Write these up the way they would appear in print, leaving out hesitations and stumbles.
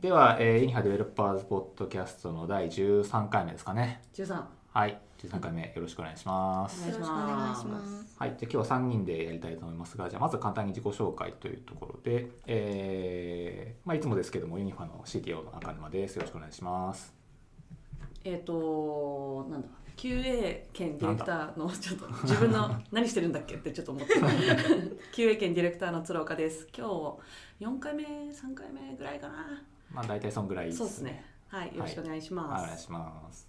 では、イニハデベロッパーズポッドキャストの第13回目ですかね。13。はい、13回目よろしくお願いします。よろしくお願いします。はい、じゃあ今日は3人でやりたいと思いますが、じゃあまず簡単に自己紹介というところで、いつもですけどもユニファの CTO の赤沼です。よろしくお願いします。なんだ。QA 兼ディレクターのちょっと自分の何してるんだっけってちょっと思ってQA 兼ディレクターの鶴岡です。今日4回目3回目ぐらいかな、まあ大体そんぐらいですね。そうですね、はい、よろしくお願いします、はい、お願いします。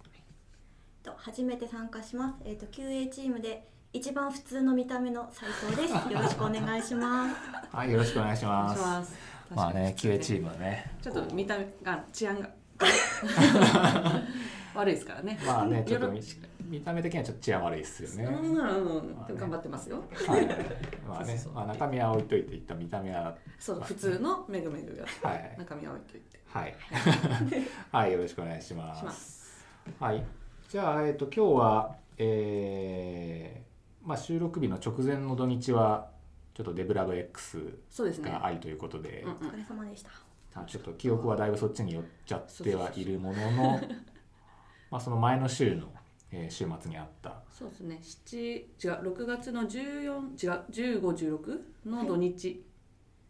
初めて参加します、QA チームで一番普通の見た目の斉藤です。よろしくお願いします、はい、よろしくお願いします。まあね、QA チームはねちょっと見た目が治安が悪いですからね。まあね、ちょっと 見た目的にはちょっと治安悪いですよね。まあ、ね頑張ってますよ。はい、まあね、そうそう、まあ、中身は置いといていった見た目はそう、まあ、普通のメグメグが、はい、中身は置いといてはいはい、よろしくお願いします。はい、じゃあ今日は、収録日の直前の土日はちょっとデブラブ X がありということで、お疲れ様でした。ちょっと記憶はだいぶそっちに寄っちゃってはいるものの。まあ、その前の週の週末にあったそうですね、6月の14、15、16の土日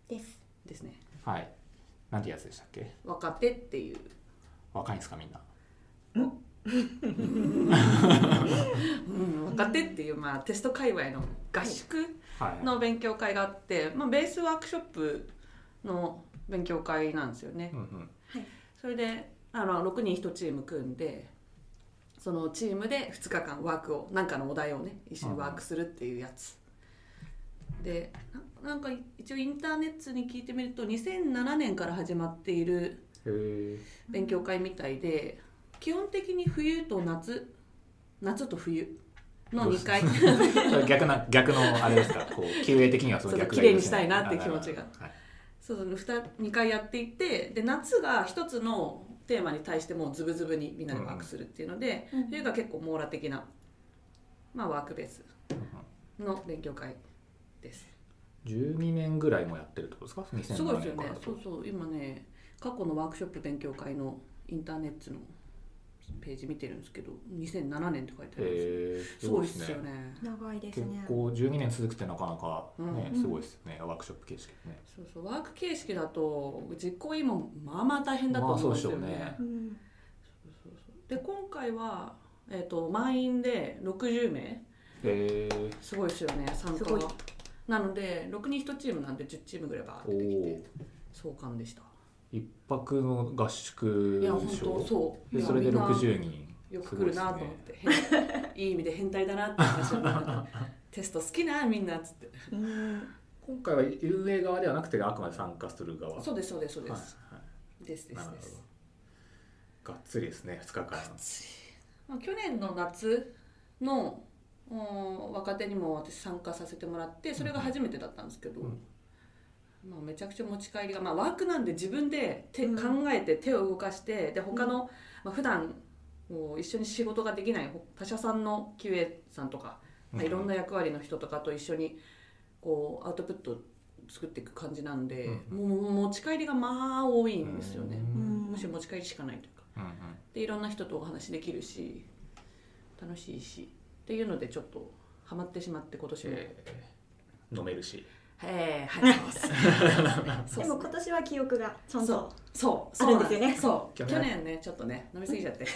ですね。はい、なんてやつでしたっけ。若手っていう。若いんですかみんな。若手っていう、まあ、テスト界隈の合宿の勉強会があって、はい、まあ、ベースワークショップの勉強会なんですよね、うんうん、はい、それで6人1チーム組んで、そのチームで2日間ワークを何かのお題をね一緒にワークするっていうやつ、うん、でなんか一応インターネットに聞いてみると2007年から始まっている勉強会みたいで、基本的に冬と夏、夏と冬の2回逆のあれですか。こうQA的にはその逆がいいですね。そう、綺麗にしたいなって気持ちが、はい、そう2回やっていて、で夏が1つのテーマに対してもうズブズブにみんなでワークするっていうので、それが結構網羅的な、まあ、ワークベースの勉強会です。12年ぐらいもやってるってことですか。すごいですよね。そうそう、今ね過去のワークショップ勉強会のインターネットのページ見てるんですけど、2007年って書いてあるんですよ。すごいですよね。長いですね。結構12年続くってなかなか、ね、うん、すごいですね。ワークショップ形式ね。そうそう、ワーク形式だと実行委員もまあまあ大変だと思うんですよね。まあ、そうでしょうね。うん、そうそうそう。で今回は、満員で60名。すごいですよね、参加が。なので6人1チームなんで10チームぐらいバーってできて壮観でした。一泊の合宿でしょ。そうで、それで60人。よく来るなと思って、ね、いい意味で変態だなって話をテスト好きなみんなっつって。うん、今回は運営側ではなくてあくまで参加する側。そうですそうですそうです、はいはい、です。がっつりですね、2日間。がっつり。去年の夏の若手にも私参加させてもらって、それが初めてだったんですけど、うんうん、まあ、めちゃくちゃ持ち帰りが、まあ、ワークなんで自分で考えて手を動かして、で他の、まあ、普段一緒に仕事ができない他社さんの QA さんとか、まあ、いろんな役割の人とかと一緒にこうアウトプットを作っていく感じなんで、うん、もう持ち帰りがまあ多いんですよね、うん、むしろ持ち帰りしかないというか、うん、でいろんな人とお話できるし楽しいしっていうのでちょっとハマってしまって今年も、飲めるし、はい、そう でも今年は記憶がちゃんとあるんですよね。そう、去年ねちょっとね飲みすぎちゃって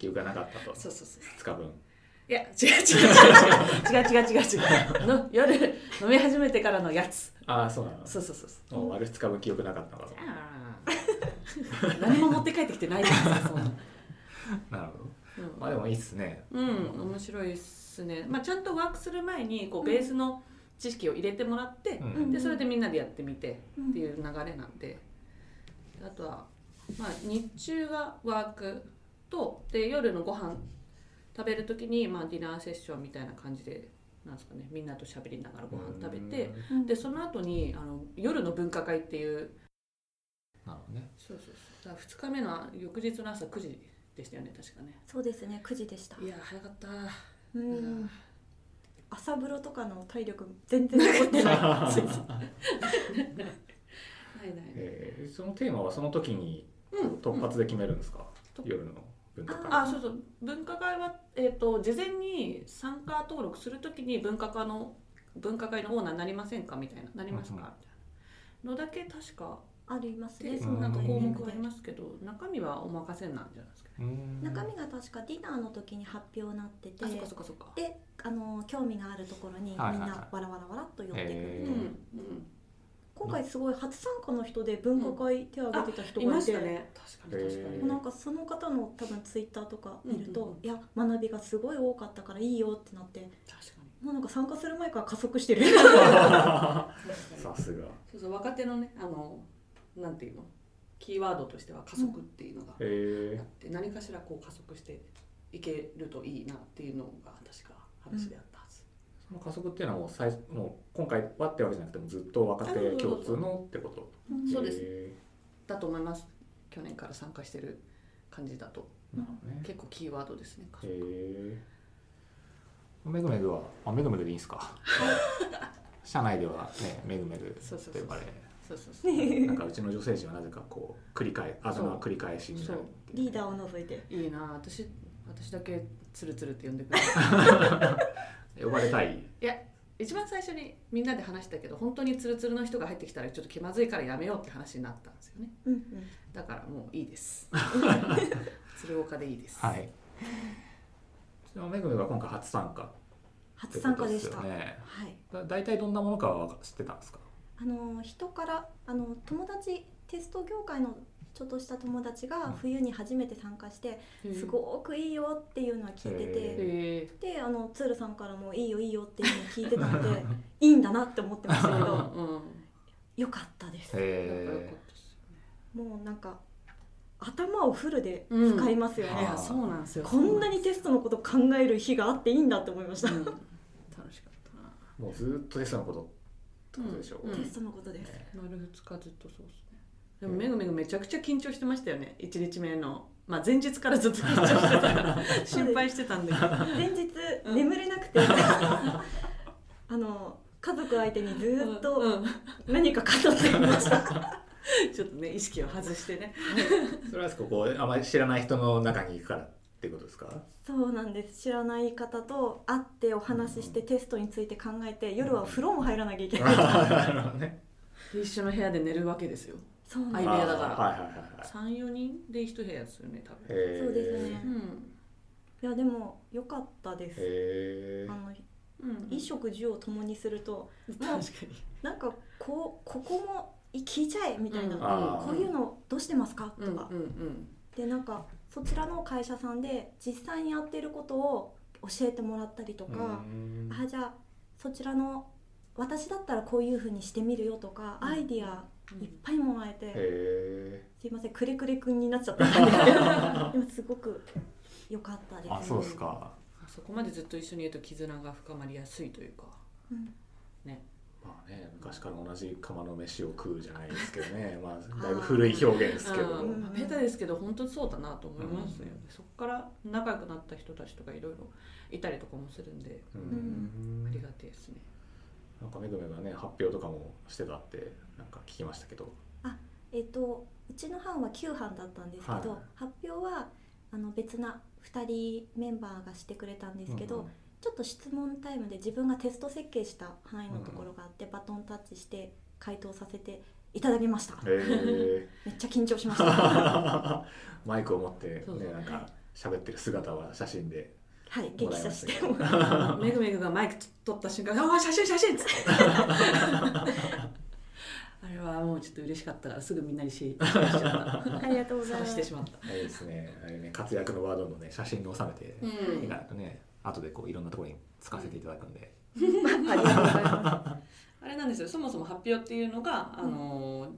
記憶がなかったと。そう2日分。いや違うの夜飲み始めてからのやつ。あ、そうなの。そう悪い、2日分記憶なかったのか。何も持って帰ってきてないじゃないですか。なるほど、うん、まあでもいいっすね。うん、面白いっすね。まあちゃんとワークする前にこうベースの知識を入れてもらって、うん、でそれでみんなでやってみてっていう流れなんで、うん、あとは、まあ、日中がワークとで夜のご飯食べるときに、まあ、ディナーセッションみたいな感じで、なんですかね、みんなと喋りながらご飯食べて、でその後に夜の文化会っていう。なるほどね。そう2日目の翌日の朝9時でしたよね、確かね。そうですね、9時でした。いや早かった。うん。朝風呂とかの体力全然残ってない。はいはい、そのテーマはその時に突発で決めるんですか、うんうん、夜の文化会。ああ、そうそう、文化会は、事前に参加登録する時に文化会のオーナーになりませんかみたいな、なりますかみたいなのだけ確かありますね。そんな項目はありますけど、中身はお任せなんじゃないですかね。中身が確かディナーの時に発表になってて、あ、そかそかそか、で、興味があるところにみんなわらわらわらっと寄ってくる、うんうん、今回すごい初参加の人で文化会手を挙げてた人がいて、うん、いましたね。確かに確かに。なんかその方の多分ツイッターとか見ると、うんうん、いや学びがすごい多かったからいいよってなって、確かにもうなんか参加する前から加速してるさすが。そうそう、若手のね、なんていうの、キーワードとしては加速っていうのがあって、何かしらこう加速していけるといいなっていうのが確か話であったはず、うん、その加速っていうのはもう今回はってわけじゃなくてもずっと若手共通のってこと。そうです、だと思います。去年から参加してる感じだと、ね、結構キーワードですね、加速。メグメグはメグメグでいいんですか社内ではね、メグメグと呼ばれ、なんかうちの女性陣はなぜかこうあだ名繰り返しみたいな、リーダーを除いていいな、私だけツルツルって呼んでくれる呼ばれたい。いや、一番最初にみんなで話したけど、本当にツルツルの人が入ってきたらちょっと気まずいからやめようって話になったんですよね、うんうん、だからもういいです鶴岡でいいです、はい。めぐみが今回初参加、ね、初参加でした、はい。だいたいどんなものかは知ってたんですか。人から友達、テスト業界のちょっとした友達が冬に初めて参加して、うん、すごくいいよっていうのは聞いてて、でツールさんからもいいよいいよっていうのを聞いてたのでいいんだなって思ってましたけど、うん、よかったです。もうなんか頭をフルで使いますよね、うん、あ、そうなんですよ。こんなにテストのこと考える日があっていいんだって思いました、うん、楽しかったな。もうずっとテストのことってことでしょ、うんうん、テストのことです。丸2日ずっとそうですね。でもめぐめぐめちゃくちゃ緊張してましたよね、1日目の、まあ、前日からずっと緊張してたから心配してたんだけど前日眠れなくて、うん、家族相手にずっと何か語っていましたちょっとね、意識を外してねそれはこうあまり知らない人の中に行くからってことですか。そうなんです。知らない方と会ってお話しして、うん、テストについて考えて、夜は風呂も入らなきゃいけない、うん、一緒の部屋で寝るわけですよ。そうなんです。相部屋だから、はいはいはいはい、3、4人で1部屋ですよね、多分。そうですね、うん、いやでも良かったです。衣食住を共にすると、確かになんかここも聞いちゃえみたいな、うん、こういうのどうしてますか、うん、とか、うんうん、でなんかそちらの会社さんで実際にやってることを教えてもらったりとか、うん、あ、じゃあそちらの私だったらこういう風にしてみるよとか、うん、アイディアいっぱいもらえて、うん、すいません、くれくれくんになっちゃったんですけど今すごく良かったですね。あ、そうですか。そこまでずっと一緒にいると絆が深まりやすいというか、うん、ね。まあね、昔から同じ釜の飯を食うじゃないですけどね、まあ、だいぶ古い表現ですけど、ベタですけど本当にそうだなと思いますよね、うん、そこから仲良くなった人たちとかいろいろいたりとかもするんで、うん、ありがてえですね。なんかめぐめがね、発表とかもしてたってなんか聞きましたけど、あ、うちの班は9班だったんですけど、はい、発表は別な2人メンバーがしてくれたんですけど、うんうん、ちょっと質問タイムで自分がテスト設計した範囲のところがあって、バトンタッチして回答させていただきました、めっちゃ緊張しましたマイクを持って、ね、そうそう、なんか喋ってる姿は写真でもらいましたけど、はい、メグメグがマイク取った瞬間おー、写真写真っつってあれはもうちょっと嬉しかったからすぐみんなにシェアしちゃったありがとうございます。してしまったいいですね、あれね、活躍のワードの、ね、写真に収めて、うん、いかないとね、後でこういろんなところに使わせていただくんでありがとうございますあれなんですよ、そもそも発表っていうのが、10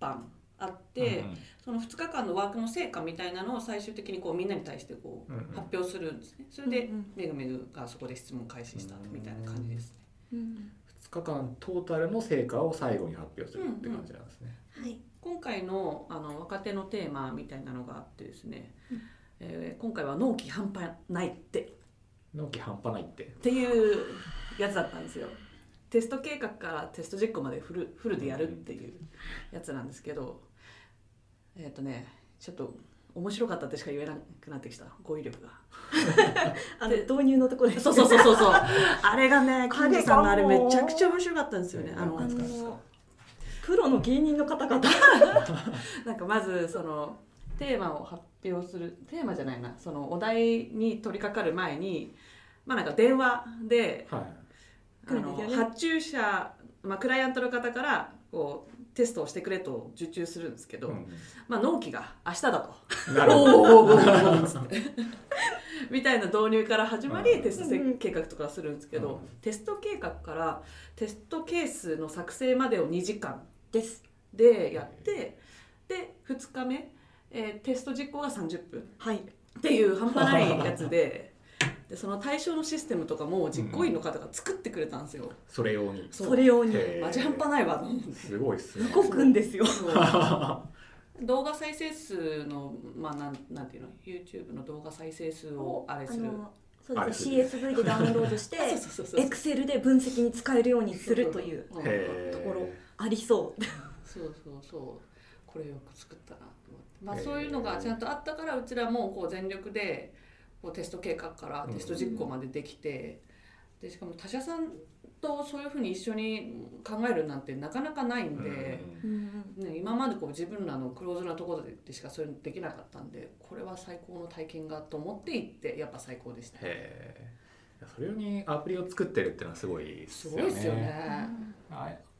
班あって、うん、その2日間のワークの成果みたいなのを最終的にこうみんなに対してこう発表するんですね、うんうん、それでめぐめぐがそこで質問開始したみたいな感じですね、うんうん、2日間トータルの成果を最後に発表するって感じなんですね、うんうん、はい。今回の、若手のテーマみたいなのがあってですね、うん、今回は納期半端ないってっていうやつだったんですよ。テスト計画からテスト実行までフルでやるっていうやつなんですけど、ちょっと面白かったってしか言えなくなってきた、語彙力が導入のところでそうあれがね、カンデさんのあれめちゃくちゃ面白かったんですよね。プロの芸人の方々なんかまずそのテーマを発表する、テーマじゃないな、そのお題に取り掛かる前に、まあ、なんか電話で、はい、発注者、まあ、クライアントの方からこうテストをしてくれと受注するんですけど、うんまあ、納期が明日だと、なるほどみたいな導入から始まり、テスト計画とかするんですけど、うん、テスト計画からテストケースの作成までを2時間ですでやって、で2日目、テスト実行が30分、はい、っていう半端ないやつででその対象のシステムとかも実行委員の方が作ってくれたんですよ、うん、それ用にマジ半端ないわ、すごいっすね、動くんですよ動画再生数の、まあ、なんていうの YouTube の動画再生数をあれする、そうですね、CSV でダウンロードしてExcel で分析に使えるようにするというところありそうそうこれよく作ったなと思って、まあ、そういうのがちゃんとあったから、うちらもこう全力でテスト計画からテスト実行までできて、うん、でしかも他社さんとそういうふうに一緒に考えるなんてなかなかないんで、うんね、今までこう自分らのクローズなところでしかそういうのできなかったんで、これは最高の体験だと思って行って、やっぱ最高でした。へえ、それ用にアプリを作ってるっていうのはすごいですよね。すごいですよね、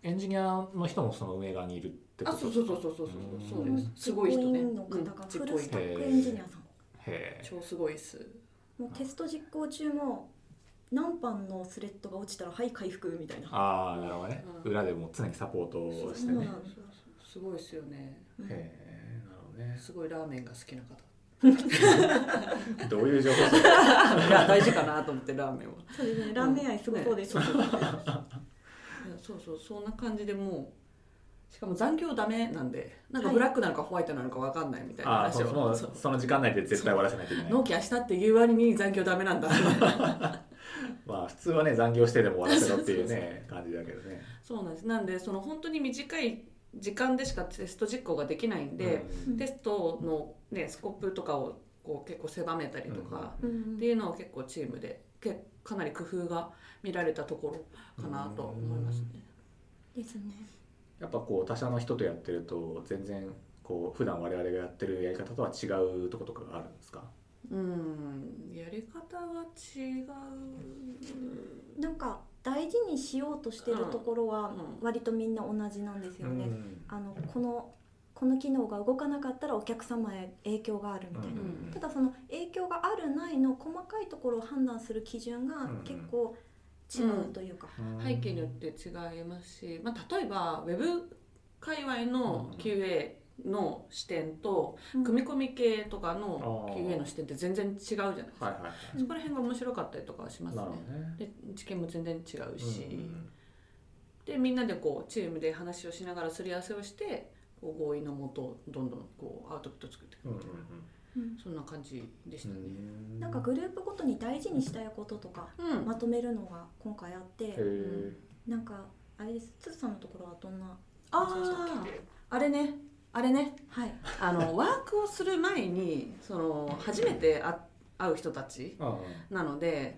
エンジニアの人もその上側にいるってことですか？そうです、すごい人ね、フルスタックエンジニアさん、超すごいっす。もうテスト実行中も何班のスレッドが落ちたらはい回復みたいな。ああ、なるほどね、うん。裏でも常にサポートをしてね。すごいですよね。へえ、なるほどね。すごいラーメンが好きな方。どういう情報？いや大事かなと思ってラーメンは。そうですね。ラーメン愛すごそうです。そうそんな感じでもう。しかも残業ダメなんで、なんかブラックなのかホワイトなのか分かんないみたいな話を、はい、その時間内で絶対終わらせないといけない、納期明日っていう割に残業ダメなんだまあ普通はね、残業してでも終わらせろっていうね感じだけどね。そうなんです。なんでその本当に短い時間でしかテスト実行ができないんで、うん、テストの、ね、スコープとかをこう結構狭めたりとかっていうのを結構チームでかなり工夫が見られたところかなと思いますね、うん、ですね。やっぱこう他社の人とやってると全然こう普段我々がやってるやり方とは違うとことかがあるんですか？やり方は違う。なんか大事にしようとしてるところは割とみんな同じなんですよね、うん、この機能が動かなかったらお客様へ影響があるみたいな、うん、ただその影響があるないの細かいところを判断する基準が結構違うというか、うん、背景によって違いますし、まあ、例えばウェブ界隈の QA の視点と、うん、組み込み系とかの QA の視点って全然違うじゃないですか、はいはいはい、そこら辺が面白かったりとかはしますね、うん、で知見も全然違うし、うん、でみんなでこうチームで話をしながらすり合わせをして、こう合意のもとどんどんこうアウトプット作っていくみたいな、うん、そんな感じでしたね。なんかグループごとに大事にしたいこととか、うん、まとめるのが今回あって、うん、なんかあれです。つるさんのところはどんな感じでしたっけ？あれね、はい、ワークをする前にその初めて会う人たちなので、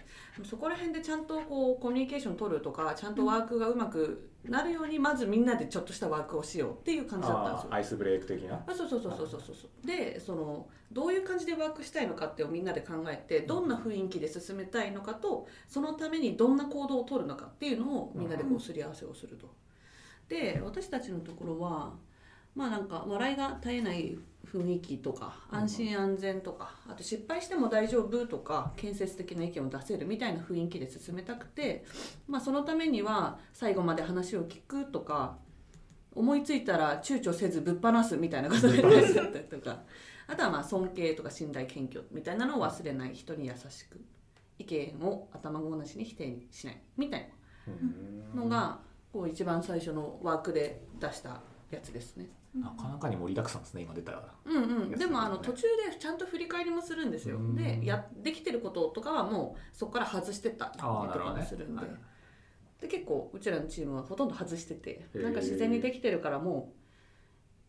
そこら辺でちゃんとこうコミュニケーション取るとか、ちゃんとワークがうまくなるように、まずみんなでちょっとしたワークをしようっていう感じだったんですよ。アイスブレイク的な。そうで、そのどういう感じでワークしたいのかってをみんなで考えて、どんな雰囲気で進めたいのかと、そのためにどんな行動を取るのかっていうのをみんなでこうすり合わせをすると。で、私たちのところはまあなんか笑いが絶えない雰囲気とか、安心安全とか、あと失敗しても大丈夫とか、建設的な意見を出せるみたいな雰囲気で進めたくて、まあそのためには最後まで話を聞くとか、思いついたら躊躇せずぶっ放すみたいなことで大事だったりとか、あとはまあ尊敬とか信頼、謙虚みたいなのを忘れない、人に優しく、意見を頭ごなしに否定しないみたいなのがこう一番最初のワークで出したやつですね。なかなかに盛りだくさんですね、今出たやつだね。でも途中でちゃんと振り返りもするんですよ。で、できてることとかはもうそこから外してったりとかするんで、で結構うちらのチームはほとんど外してて、なんか自然にできてるからも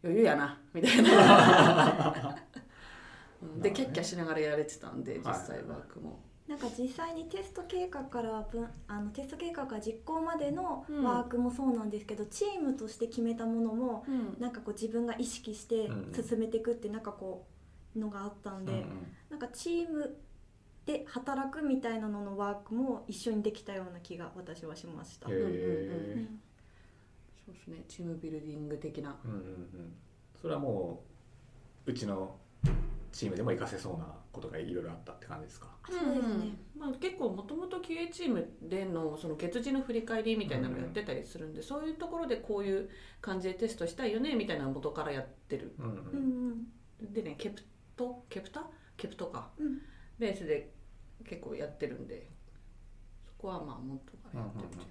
う余裕やなみたいなでキャッキャしながらやれてたんで、実際ワークも、はい、なんか実際にテスト経過からテスト経過から実行までのワークもそうなんですけど、チームとして決めたものも、なんかこう自分が意識して進めていくってなんかこうのがあったんで、なんかチームで働くみたいなののワークも一緒にできたような気が私はしました。そうですね、チームビルディング的な、それはもううちのチームでも活かせそうなことがいろいろあったって感じですか？そうですね、まあ、結構もともと QA チームで その月次の振り返りみたいなのをやってたりするんで、そういうところでこういう感じでテストしたいよねみたいなのを元からやってる、でね、ケプトか、ベースで結構やってるんで、そこはまあ元からやってる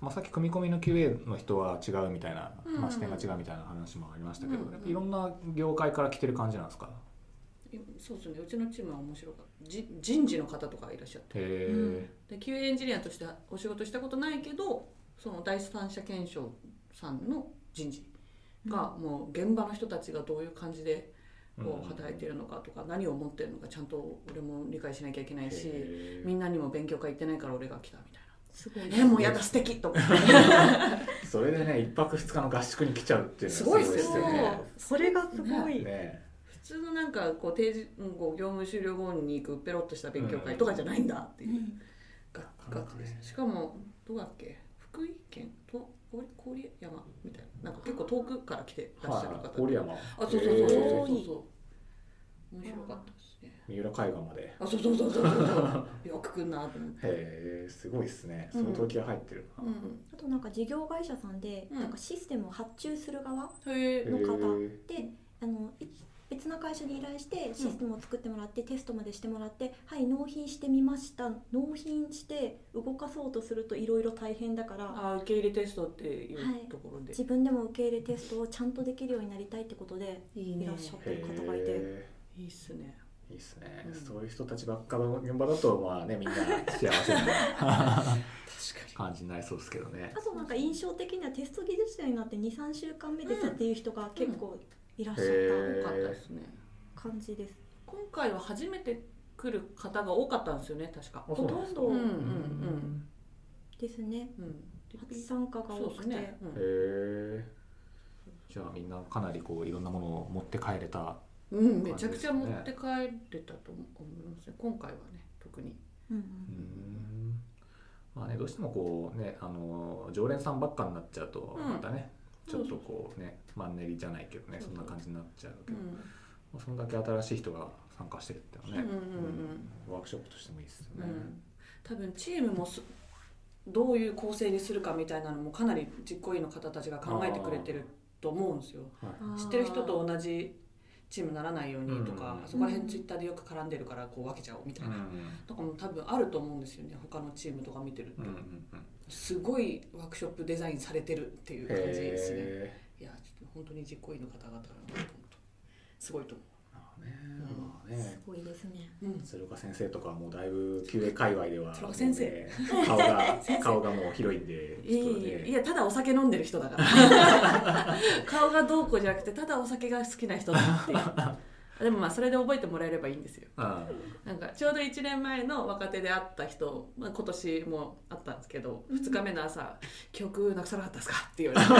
まあ、さっき組み込みの QA の人は違うみたいな、まあ、視点が違うみたいな話もありましたけど、いろんな業界から来てる感じなんですか？そうですね、うちのチームは面白かった。人事の方とかいらっしゃって、で QA エンジニアとしてお仕事したことないけど、その第三者検証さんの人事が、もう現場の人たちがどういう感じでこう働いてるのかとか、何を持ってるのかちゃんと俺も理解しなきゃいけないし、みんなにも勉強会行ってないから俺が来たみたいな。すごいね、もうやだ素敵とそれでね、1泊2日の合宿に来ちゃうっていうのはすごいですよね。それがすごい、ね、普通のなんかこう定時こう業務終了後に行くペロッとした勉強会とかじゃないんだっていう、しかもどうだっけ、福井県と郡山みたいな、なんか結構遠くから来てらっしゃる方、郡山、そう面白かったですね。三浦海岸まで。よく来るなと思って。へえ、すごいですね。相当気が入ってるな。あとなんか事業会社さんで、なんかシステムを発注する側の方で、別な会社に依頼してシステムを作ってもらって、テストまでしてもらって、はい納品してみました。納品して動かそうとするといろいろ大変だから。受け入れテストっていうところで、自分でも受け入れテストをちゃんとできるようになりたいってことでいらっしゃってる方がいて。いいっすね。いいっすね、そういう人たちばっかの現場だと、まあね、みんな幸せな感じになりそうですけどね。あとなんか印象的にはテスト技術者になって 2,3 週間目ですっていう人が結構いらっしゃった、多かったですね。感じです。今回は初めて来る方が多かったんですよね、確かほとんどですね、初参加が多くて。へえ。じゃあみんなかなりこういろんなものを持って帰れた。めちゃくちゃ持って帰れたと思いますね、今回はね、特に。まあね、どうしてもこうね、常連さんばっかになっちゃうと、またね、ちょっとこうね、マンネリじゃないけどね、そんな感じになっちゃうけど、そんだけ新しい人が参加してるっていうのはね、ワークショップとしてもいいですよね。多分チームもどういう構成にするかみたいなのもかなり実行委員の方たちが考えてくれてると思うんですよ。知ってる人と同じチームならないようにとか、そこら辺ツイッターでよく絡んでるからこう分けちゃおうみたいな、とかも多分あると思うんですよね、他のチームとか見てると、すごいワークショップデザインされてるっていう感じですね。いや、ちょっと本当に実行委員の方々のすごいと思う。すごいですね。鶴岡先生とかもうだいぶ QA 界隈ではもう、ね、顔がもう広いんで、いやただお酒飲んでる人だから顔がどうこうじゃなくて、ただお酒が好きな人だっていうでもまあそれで覚えてもらえればいいんですよ。なんかちょうど1年前の若手で会った人、まあ、今年もあったんですけど、2日目の朝「記憶なくさなかったですか?」って言われて「今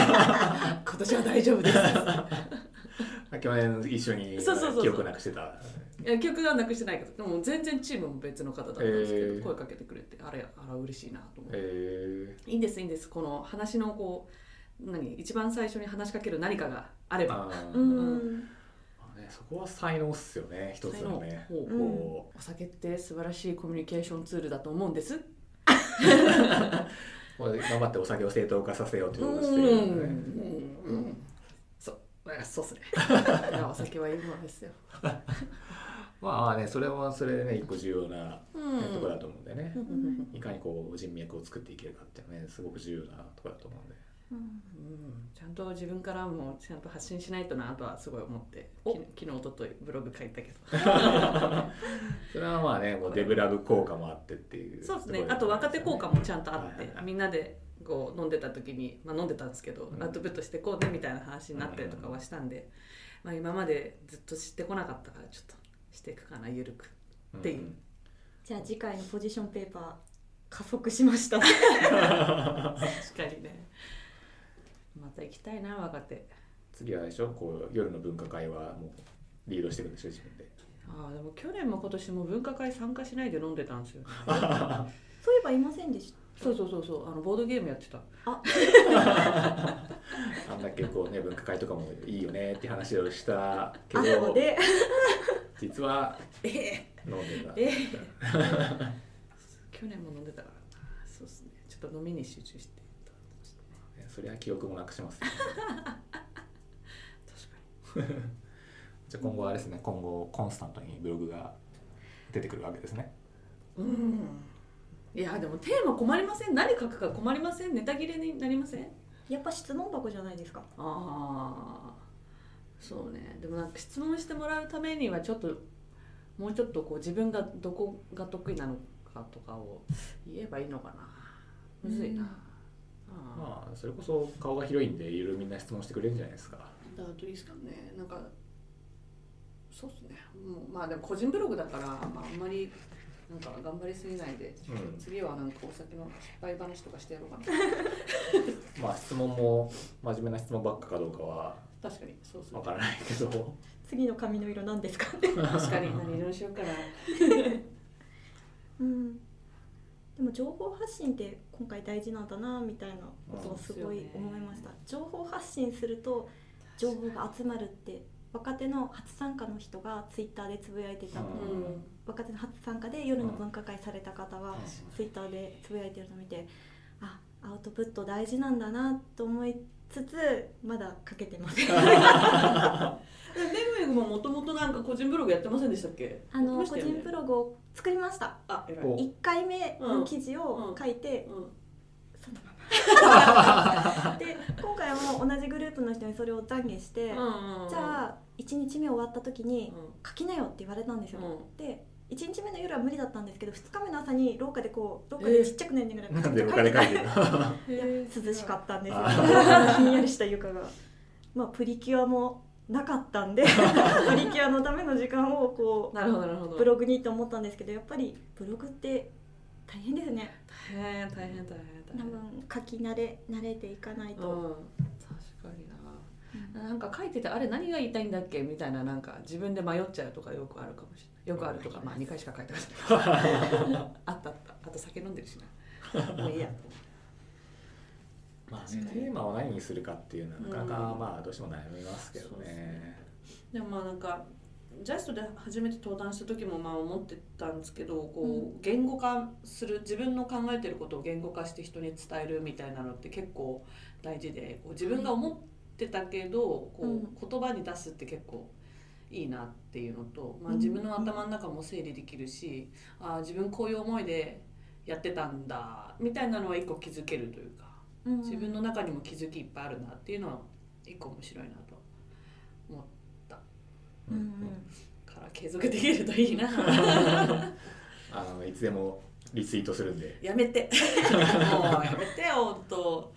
年は大丈夫です」去年一緒に記憶なくしてた。いや記憶はなくしてないけど、でも全然チームも別の方だったんですけど、声かけてくれて、あら嬉しいなと思って、いいんですいいんです、この話のこう一番最初に話しかける何かがあれば、そこは才能っすよね、一つのね。お酒って素晴らしいコミュニケーションツールだと思うんです頑張ってお酒を正当化させようということですよね。そうですねお酒はいいものですよまあね、それはそれでね、一個重要なところだと思うんでね、いかにこう人脈を作っていけるかっていうのはね、すごく重要なところだと思うんで、ちゃんと自分からもちゃんと発信しないとなとはすごい思って昨日おとといブログ書いたけどそれはまあねもうデブラブ効果もあってっていう、そうですね、あと若手効果もちゃんとあって、はい、みんなでこう飲んでた時に、まあ、飲んでたんですけど、アウトプットしてこうねみたいな話になったりとかはしたんで、まあ、今までずっと知ってこなかったからちょっとしていくかな、ゆるくっていう、うんうん、じゃあ次回のポジションペーパー加速しました確かにね、また行きたいな若手。次はでしょ、こう夜の文化会はもうリードしていくんでしょ自分で。ああでも去年も今年も文化会参加しないで飲んでたんですよ、ね、そういえばいませんでした。そうボードゲームやってた。あんだけこうね文化会とかもいいよねって話をしたけどで実は飲んでた、去年も飲んでたからな。そうですね、ちょっと飲みに集中してそりゃ記憶もなくします、ね、確かにじゃあ今後はあれですね、今後コンスタントにブログが出てくるわけですね。いやでもテーマ困りません、何書くか困りません、ネタ切れになりません。やっぱ質問箱じゃないですか。ああそうね、でもなんか質問してもらうためにはちょっともうちょっとこう自分がどこが得意なのかとかを言えばいいのかな。むずいな。まあ、それこそ顔が広いんでいろいろみんな質問してくれるんじゃないですか。だといいですかね。なんかそうですね。もうまあでも個人ブログだから、まあ、あんまりなんか頑張りすぎないで、次はなんかお酒の失敗話とかしてやろうかな。まあ質問も真面目な質問ばっかかどうかは確かにそうですね。わからないけど。次の髪の色なんですか。確かに何色にしようかな。うん。でも情報発信って今回大事なんだなみたいなことをすごい思いました。情報発信すると情報が集まるって若手の初参加の人がツイッターでつぶやいてたの、若手の初参加で夜の文化会された方がツイッターでつぶやいてるのを見て、あ、アウトプット大事なんだなと思いつつまだかけてません。めぐめぐももともとなんか個人ブログやってませんでしたっけ。個人ブログを作りました。1回目の記事を書いて、そのままで今回も同じグループの人にそれを懺悔して、じゃあ1日目終わった時に書きなよって言われたんですよ、で1日目の夜は無理だったんですけど、2日目の朝に廊下でこう、廊下でちっちゃくなりながら書いてた、涼しかったんですよひんやりした床が、まあ、プリキュアもなかったんでプリキュアのための時間をこうブログにって思ったんですけど、やっぱりブログって大変ですね。大変。多分書き慣れていかないと、確かにな、なんか書いててあれ何が言いたいんだっけみたいな、なんか自分で迷っちゃうとかよくあるかもしれない。よくあるとか、まあ2回しか書いてないあった。あと酒飲んでるしな。もういいや。まあね、テーマを何にするかっていうのはなかなかまあどうしても悩みますけどね、でもまあなんかジャストで初めて登壇した時もまあ思ってたんですけど、こう言語化する、自分の考えてることを言語化して人に伝えるみたいなのって結構大事で、こう自分が思ってたけどこう言葉に出すって結構いいなっていうのと、まあ、自分の頭の中も整理できるし、あ自分こういう思いでやってたんだみたいなのは一個気づけるというか、自分の中にも気づきいっぱいあるなっていうのは一個面白いなと思った、から継続できるといいないつでもリツイートするんでやめてもうやめてよ、ほんと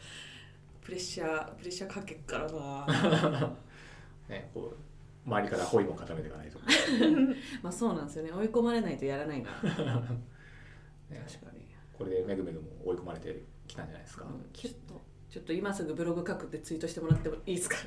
プレッシャーかけっからなね、こう周りからホイも固めていかないとまあそうなんですよね、追い込まれないとやらないな、ね、確かにこれでめぐめぐも追い込まれてる来たんじゃないですか、ちょっと今すぐブログ書くってツイートしてもらってもいいですか。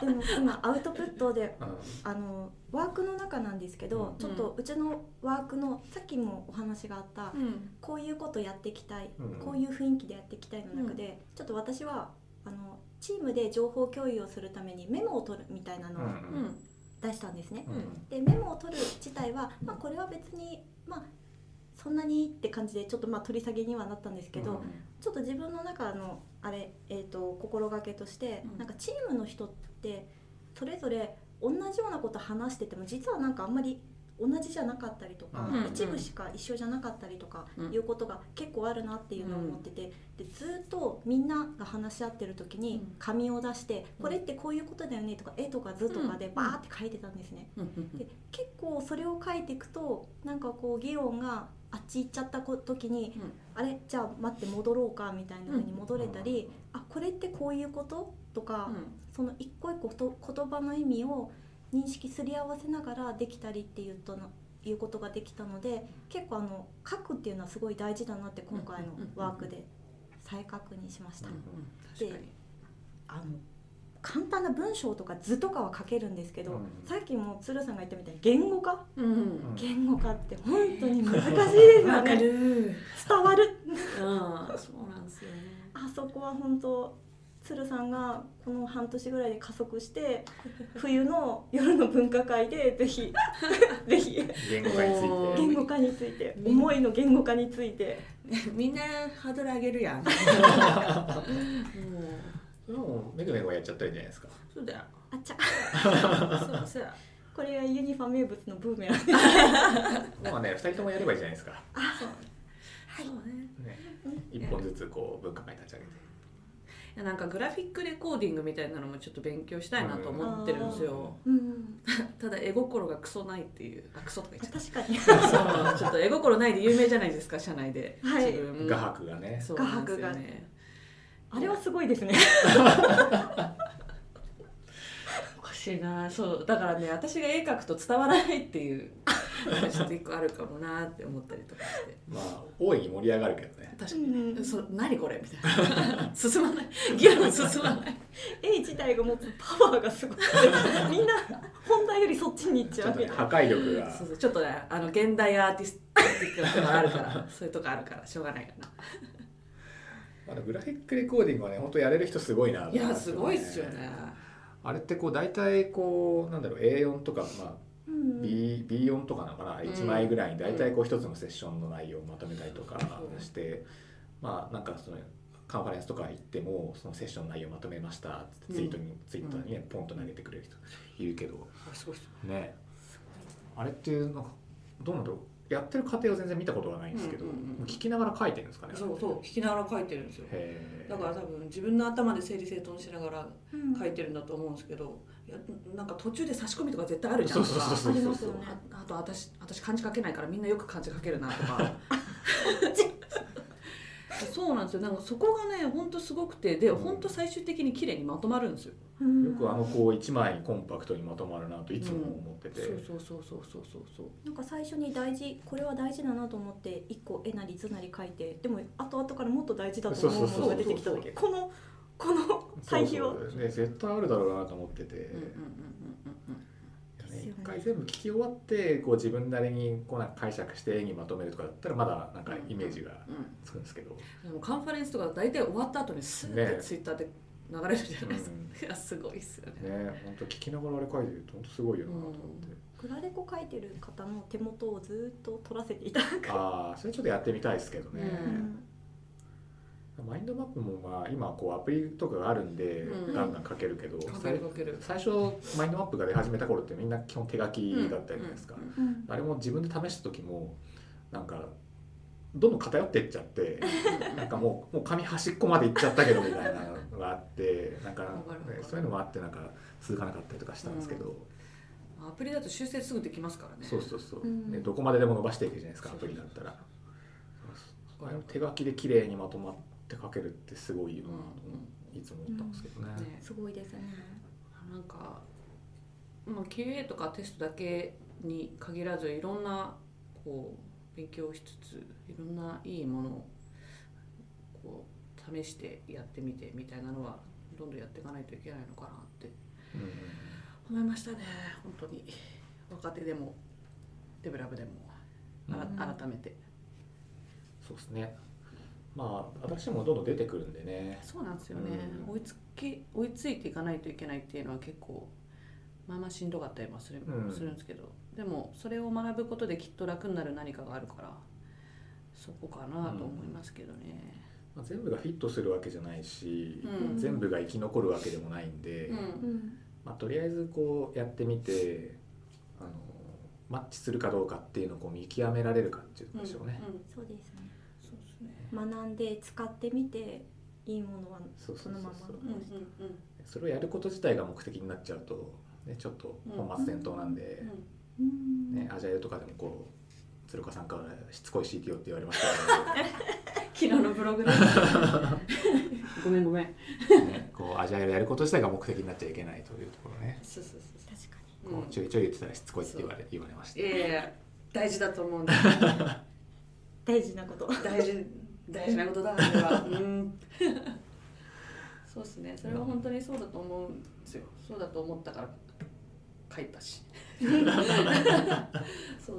でも今アウトプットで、ワークの中なんですけど、ちょっとうちのワークのさっきもお話があった、こういうことやっていきたい、こういう雰囲気でやっていきたいの中で、ちょっと私はチームで情報共有をするためにメモを取るみたいなのを出したんですね、でメモを取る自体は、まあ、これは別にまあそんなにって感じでちょっとまあ取り下げにはなったんですけど、ちょっと自分の中のあれ、心がけとして、なんかチームの人ってそれぞれ同じようなこと話してても実はなんかあんまり同じじゃなかったりとか、うん、一部しか一緒じゃなかったりとかいうことが結構あるなっていうのを思ってて、でずっとみんなが話し合ってる時に紙を出して、うん、これってこういうことだよねとか絵とか図とかでバーって書いてたんですね、うん、で結構それを書いていくとなんかこう議論があっち行っちゃった時に、うん、あれじゃあ待って戻ろうかみたいな風に戻れたり、うん、あこれってこういうこととか、うん、その一個一個と言葉の意味を認識すり合わせながらできたりっていうことができたので、結構書くっていうのはすごい大事だなって今回のワークで再確認しました、うんうん、で簡単な文章とか図とかは書けるんですけど、うん、さっきも鶴さんが言ったみたいに言語化、うん、言語化って本当に難しいですよね。分かる伝わるあ、そうなんですよね。あそこは本当鶴さんがこの半年ぐらいで加速して冬の夜の文化会でぜひぜひ言語化について思いの言語化についてみんなハードル上げるやんもうメグメグはやっちゃったりじゃないですか。そうだよあっちゃそうこれはユニファ名物のブーメランですもうね2人ともやればいいじゃないですか。あそうはいね、1本ずつこう文化会立ち上げて、なんかグラフィックレコーディングみたいなのもちょっと勉強したいなと思ってるんですよ、うん、ただ絵心がクソないっていうクソとか言っちゃった確かにそうちょっと絵心ないで有名じゃないですか社内で、はい、自分画伯がねそうなんですよね、画伯がねあれはすごいですねおかしいな。そうだからね私が絵描くと伝わらないっていうちょっと一個あるかもなって思ったりとかしてまあ大いに盛り上がるけどね確かに、ね、何これみたいな進まない議論進まない絵自体が持つパワーがすごいみんな本題よりそっちに行っちゃうみたいな、ね、破壊力がそうそうちょっとね現代アーティストっていうのがあるからそういうとこあるからしょうがないかなグラフィックレコーディングはね本当やれる人すごいなと思って、ね、いやすごいっすよね。あれってこう大体こうなんだろう A4 とかまあB4 とかなのかな1枚ぐらいに大体こう一つのセッションの内容をまとめたりとかして、うん、まあなんかそのカンファレンスとか行ってもそのセッションの内容をまとめましたってツイートに、ね、ポンと投げてくれる人いるけど、うん、すごいですね。あれってなんかどうなんだろうやってる過程を全然見たことがないんですけど、うんうんうん、聞きながら書いてるんですかね。そうそう聞きながら書いてるんですよ。だから多分自分の頭で整理整頓しながら書いてるんだと思うんですけど、うんなんか途中で差し込みとか絶対あるじゃんとかありますよね。あと私漢字書けないからみんなよく漢字書けるなとかそうなんですよ。なんかそこがねほんとすごくてで、うん、ほんと最終的に綺麗にまとまるんですよ、うん、よくこう一枚コンパクトにまとまるなといつも思ってて、うん、そうなんか最初にこれは大事だなと思って一個絵なり図なり書いてでも後々からもっと大事だと思うものが出てきた時この対比をそうそう、ね、絶対あるだろうなと思ってて一回全部聞き終わってこう自分なりにこうなんか解釈して絵にまとめるとかだったらまだなんかイメージがつくんですけど、うんうん、でもカンファレンスとか大体終わった後にすぐツイッターで流れるじゃないですか、ねうん、いやすごいっすよね。本当、ね、聞きながらあれ書いてると本当すごいよなと思って、うんグラレコ書いてる方の手元をずっと取らせていただくあそれちょっとやってみたいですけどね、うんマインドマップもまあ今こうアプリとかがあるんでガンガン書けるけど、うん、最初マインドマップが出始めた頃ってみんな基本手書きだったじゃないですか、うんうん、あれも自分で試した時もなんかどんどん偏っていっちゃってなんかもう紙端っこまでいっちゃったけどみたいなのがあってなんか、ね、そういうのもあってなんか続かなかったりとかしたんですけど、うん、アプリだと修正すぐできますからね。そう、うんね、どこまででも伸ばしていくじゃないですかアプリだったら。あれも手書きで綺麗にまとまって書けるってすごいよなといつも思ったんですけどね、うんうん、ねすごいですね。なんか、まあ、QA とかテストだけに限らずいろんなこう勉強しつついろんないいものをこう試してやってみてみたいなのはどんどんやっていかないといけないのかなって思いましたね、うん、本当に若手でもデブラブでも、うん、改めてそうですね。まあ、私もどんどん出てくるんでね。そうなんですよね、うん、追いついていかないといけないっていうのは結構まあまあしんどかったりもするんですけど、うん、でもそれを学ぶことできっと楽になる何かがあるからそこかなと思いますけどね、うんまあ、全部がフィットするわけじゃないし、うん、全部が生き残るわけでもないんで、うんまあ、とりあえずこうやってみてマッチするかどうかっていうのをこう見極められるかっていうことでしょうね。そうですね。学んで使ってみていいものはそのまま残して、それをやること自体が目的になっちゃうと、ね、ちょっと本末転倒なんで、ね、アジャイルとかでもこう鶴岡さんからしつこい CTO って言われましたけど昨日のブログでごめん、ね、こうアジャイルやること自体が目的になっちゃいけないというところね。そう確かにこうちょいちょい言ってたらしつこいって言われました。いやいや大事だと思うんだ大事なことだそれはそうですね。それは本当にそうだと思うんですよ。そうだと思ったから書いたしそうだ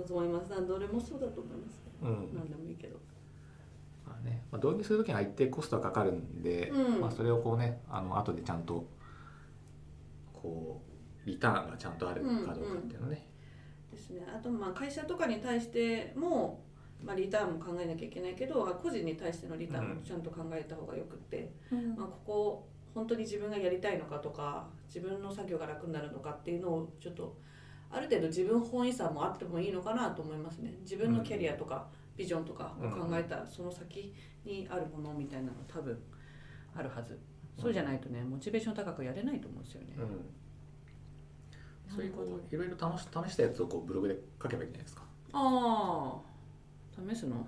と思います。どれもそうだと思います、何でもいいけど、まあね、導入するときには一定コストがかかるんで、それをこうね、後でちゃんとこうリターンがちゃんとあるかどうかっていうのね、ですね。あとまあ会社とかに対してもリターンも考えなきゃいけないけど、個人に対してのリターンもちゃんと考えた方がよくって、ここ本当に自分がやりたいのかとか、自分の作業が楽になるのかっていうのをちょっとある程度自分本位差もあってもいいのかなと思いますね。自分のキャリアとかビジョンとかを考えたその先にあるものみたいなの多分あるはず。そうじゃないとね、モチベーション高くやれないと思うんですよね、そういうこといろいろ試したやつをこうブログで書けばいいんじゃないですか。試すの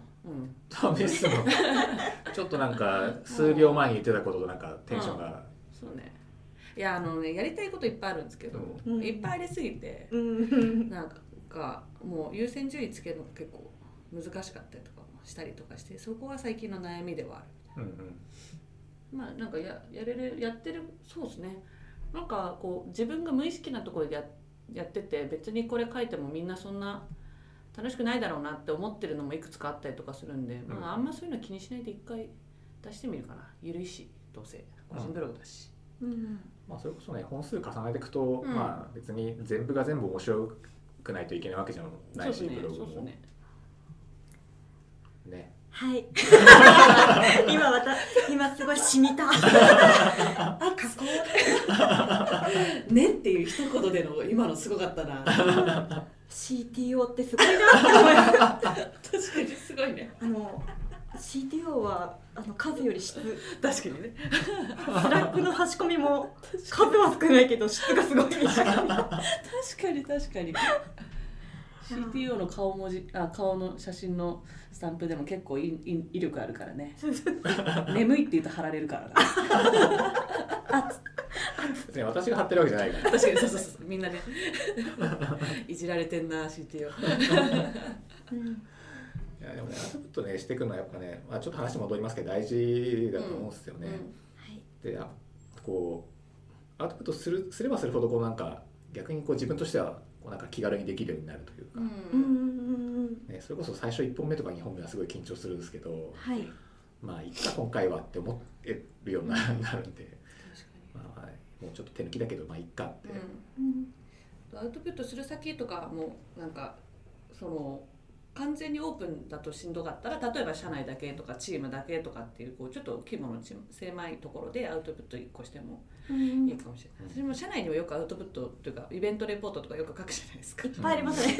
ちょっとなんか数秒前に言ってたこととなんかテンションが、そうね。いややりたいこといっぱいあるんですけど、いっぱいありすぎて、なんかもう優先順位つけるのが結構難しかったりとかもしたりとかして、そこが最近の悩みではあるみたいな、まあなんかやってるそうですね。なんかこう自分が無意識なところでやってて別にこれ書いてもみんなそんな楽しくないだろうなって思ってるのもいくつかあったりとかするんで、あんまそういうの気にしないで一回出してみるかな。緩いし、どうせ個人ブログだし、それこそね、本数重ねていくと、別に全部が全部面白くないといけないわけじゃないし、ブログもね。はい今すごい染みたあ、かっこいいねっていう一言での今のすごかったなCTO ってすごいなって思います確かにすごいね。CTO は数より質、確かにねスラックの差し込みも数は少ないけど質がすごい確かに CTO の顔の写真のスタンプでも結構威力あるからね眠いって言うと貼られるからな私が貼ってるわけじゃないから確かにそうみんなねいじられてんな CTO いやでもね、アウトプットねしていくのはやっぱね、ちょっと話戻りますけど大事だと思うんですよね、でこうアウトプットすればするほどこうなんか逆にこう自分としてはこうなんか気軽にできるようになるというか、それこそ最初1本目とか2本目はすごい緊張するんですけど、まあいっか今回はって思えるようになるんでもうちょっと手抜きだけどまあいっかって、アウトプットする先とかもなんかその完全にオープンだとしんどかったら、例えば社内だけとかチームだけとかっていうこうちょっと規模の狭いところでアウトプット1個してもいいかもしれない、私も社内にもよくアウトプットというかイベントレポートとかよく書くじゃないですか。いっぱいありますね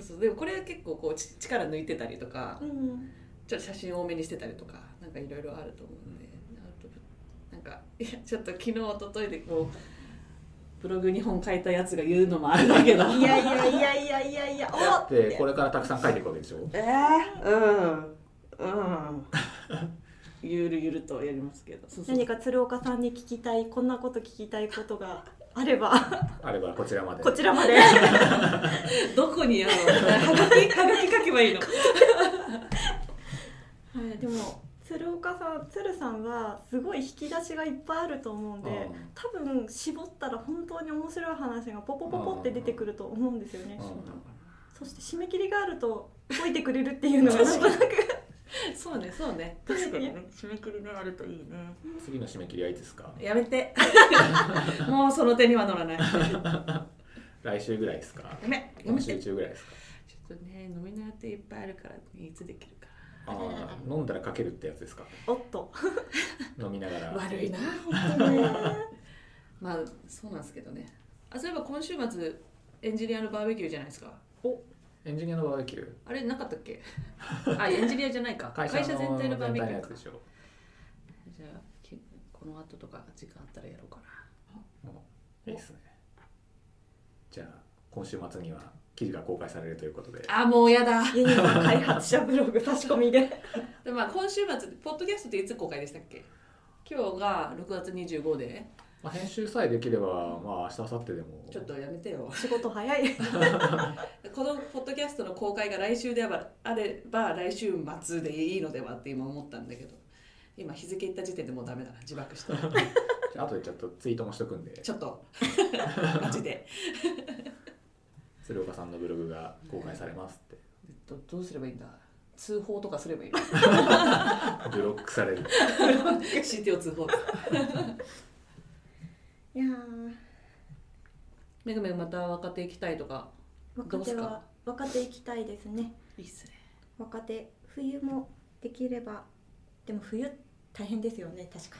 そうでもこれ結構こう力抜いてたりとか、ちょっと写真多めにしてたりとかなんかいろいろあると思うんで、いやちょっと昨日おとといでこうブログ2本書いたやつが言うのもあるんだけどいやおっでこれからたくさん書いていくわけでしょ。ゆるゆるとやりますけど、何か鶴岡さんに聞きたい、こんなこと聞きたいことがあればこちらまでどこにはがき書けばいいのでも鶴さんはすごい引き出しがいっぱいあると思うんで、多分絞ったら本当に面白い話がポポって出てくると思うんですよね。そして締め切りがあると動いてくれるっていうのがなんとなくそうね確かにね、締め切りがあるといいね。次の締め切りはいつですか？やめてもうその手には乗らない来週ぐらいですか？今週中ぐらいですか？ちょっとね飲みの予定いっぱいあるから、いつできるか。飲んだらかけるってやつですか？おっと飲みながら悪いな本当にまあそうなんですけどね。そういえば今週末エンジニアのバーベキューじゃないですか。お、エンジニアのバーベキューあれなかったっけあ、エンジニアじゃないか会社全体のバーベキューか。じゃあこの後とか時間あったらやろうかな。いいですね。じゃあ今週末には記事が公開されるということで。あ、もうやだユニバー開発者ブログ差し込みでで、まあ、今週末ポッドキャストっていつ公開でしたっけ。今日が6月25で、まあ、編集さえできれば、まあ、明日明後日でもちょっとやめてよ仕事早いこのポッドキャストの公開が来週であれば来週末でいいのではって今思ったんだけど、今日付いった時点でもうダメだな、自爆してあとでちょっとツイートもしとくんでちょっとマジで鶴岡さんのブログが公開されますって、どうすればいいんだ。通報とかすればいいのブロックされるCTO 通報いやーめぐめぐまた若手行きたいとかどうすか。若手行きたいですね。いいっすね。若手冬もできれば。でも冬大変ですよね確か。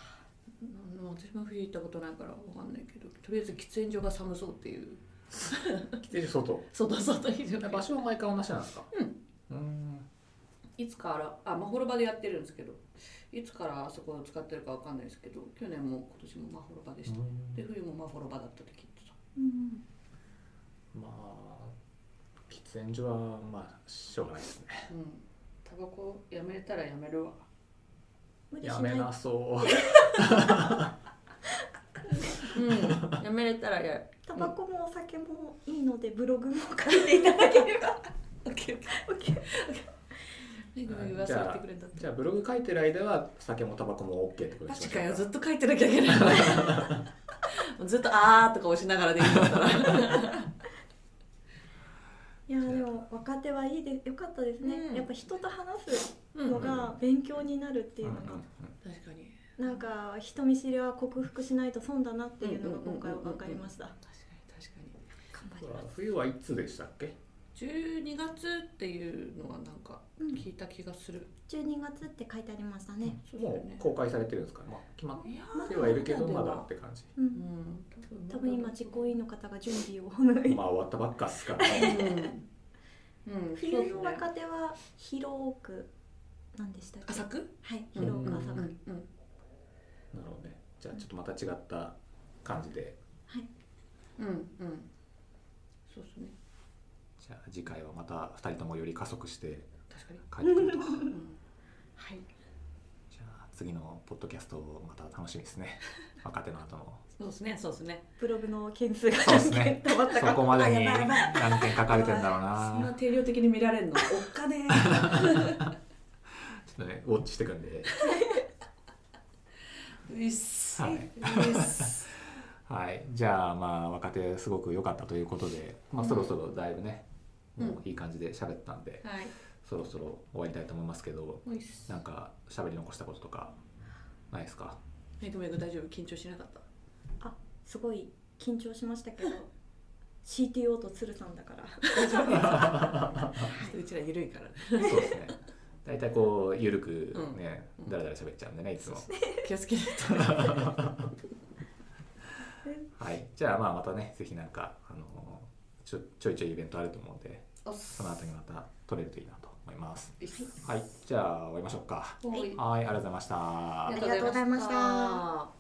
私も冬行ったことないから分かんないけど、とりあえず喫煙所が寒そうっていう喫煙所外非常に場所は毎回同じなんですか。うん。いつからまほろばでやってるんですけど、いつからあそこを使ってるか分かんないですけど、去年も今年もまほろばでした。で冬もまほろばだったと聞いてた。まあ喫煙所はまあしょうがないですね。タバコやめたらやめるわ。やめなそううん、やめれたらやる。タバコもお酒もいいのでブログも書いていただければ OKOKOK じゃあブログ書いてる間は酒もタバコも OK ってことですね。確かにずっと書いてなきゃいけないずっとあーとか押しながらできたからいやでも若手はいいで良かったですね、やっぱ人と話すのが勉強になるっていうのが、確かになんか人見知りは克服しないと損だなっていうのが今回は分かりました。確かに頑張ります。冬はいつでしたっけ。12月っていうのはなんか聞いた気がする、12月って書いてありましたね。もう公開されてるんですかね。まあ、決まってはいるけどまだって感じ、多分今実行委員の方が準備をまあ終わったばっかっすから冬の若手は広く何でしたっけ、浅く、はい、広く浅く、なるほどね。じゃあちょっとまた違った感じで、はい、そうですね。じゃあ次回はまた2人ともより加速して帰ってくるとか、はい。じゃあ次のポッドキャストをまた楽しみですね。若手の後の。そうですね。ブログの件数が何件たまったか。そこまでに何件書かれてんだろうな。そんな定量的に見られるのおっかねー。ちょっとねウォッチしてくんで。はい、じゃあまあ若手すごく良かったということで、まあ、そろそろだいぶね、もういい感じで喋ったんで、そろそろ終わりたいと思いますけど、なんか喋り残したこととかないですか。めぐ大丈夫、緊張しなかった。あ、すごい緊張しましたけどCTO と鶴さんだから大丈夫ですかうちら緩いからね。そうですね、大体こう緩くね、だらだら喋っちゃうんでね、いつも気をつけてはい、じゃあ またね、ぜひなんか、ちょいちょいイベントあると思うんで、その後にまた撮れるといいなと思います。はい、じゃあ終わりましょうか。はい、ありがとうございました。ありがとうございました。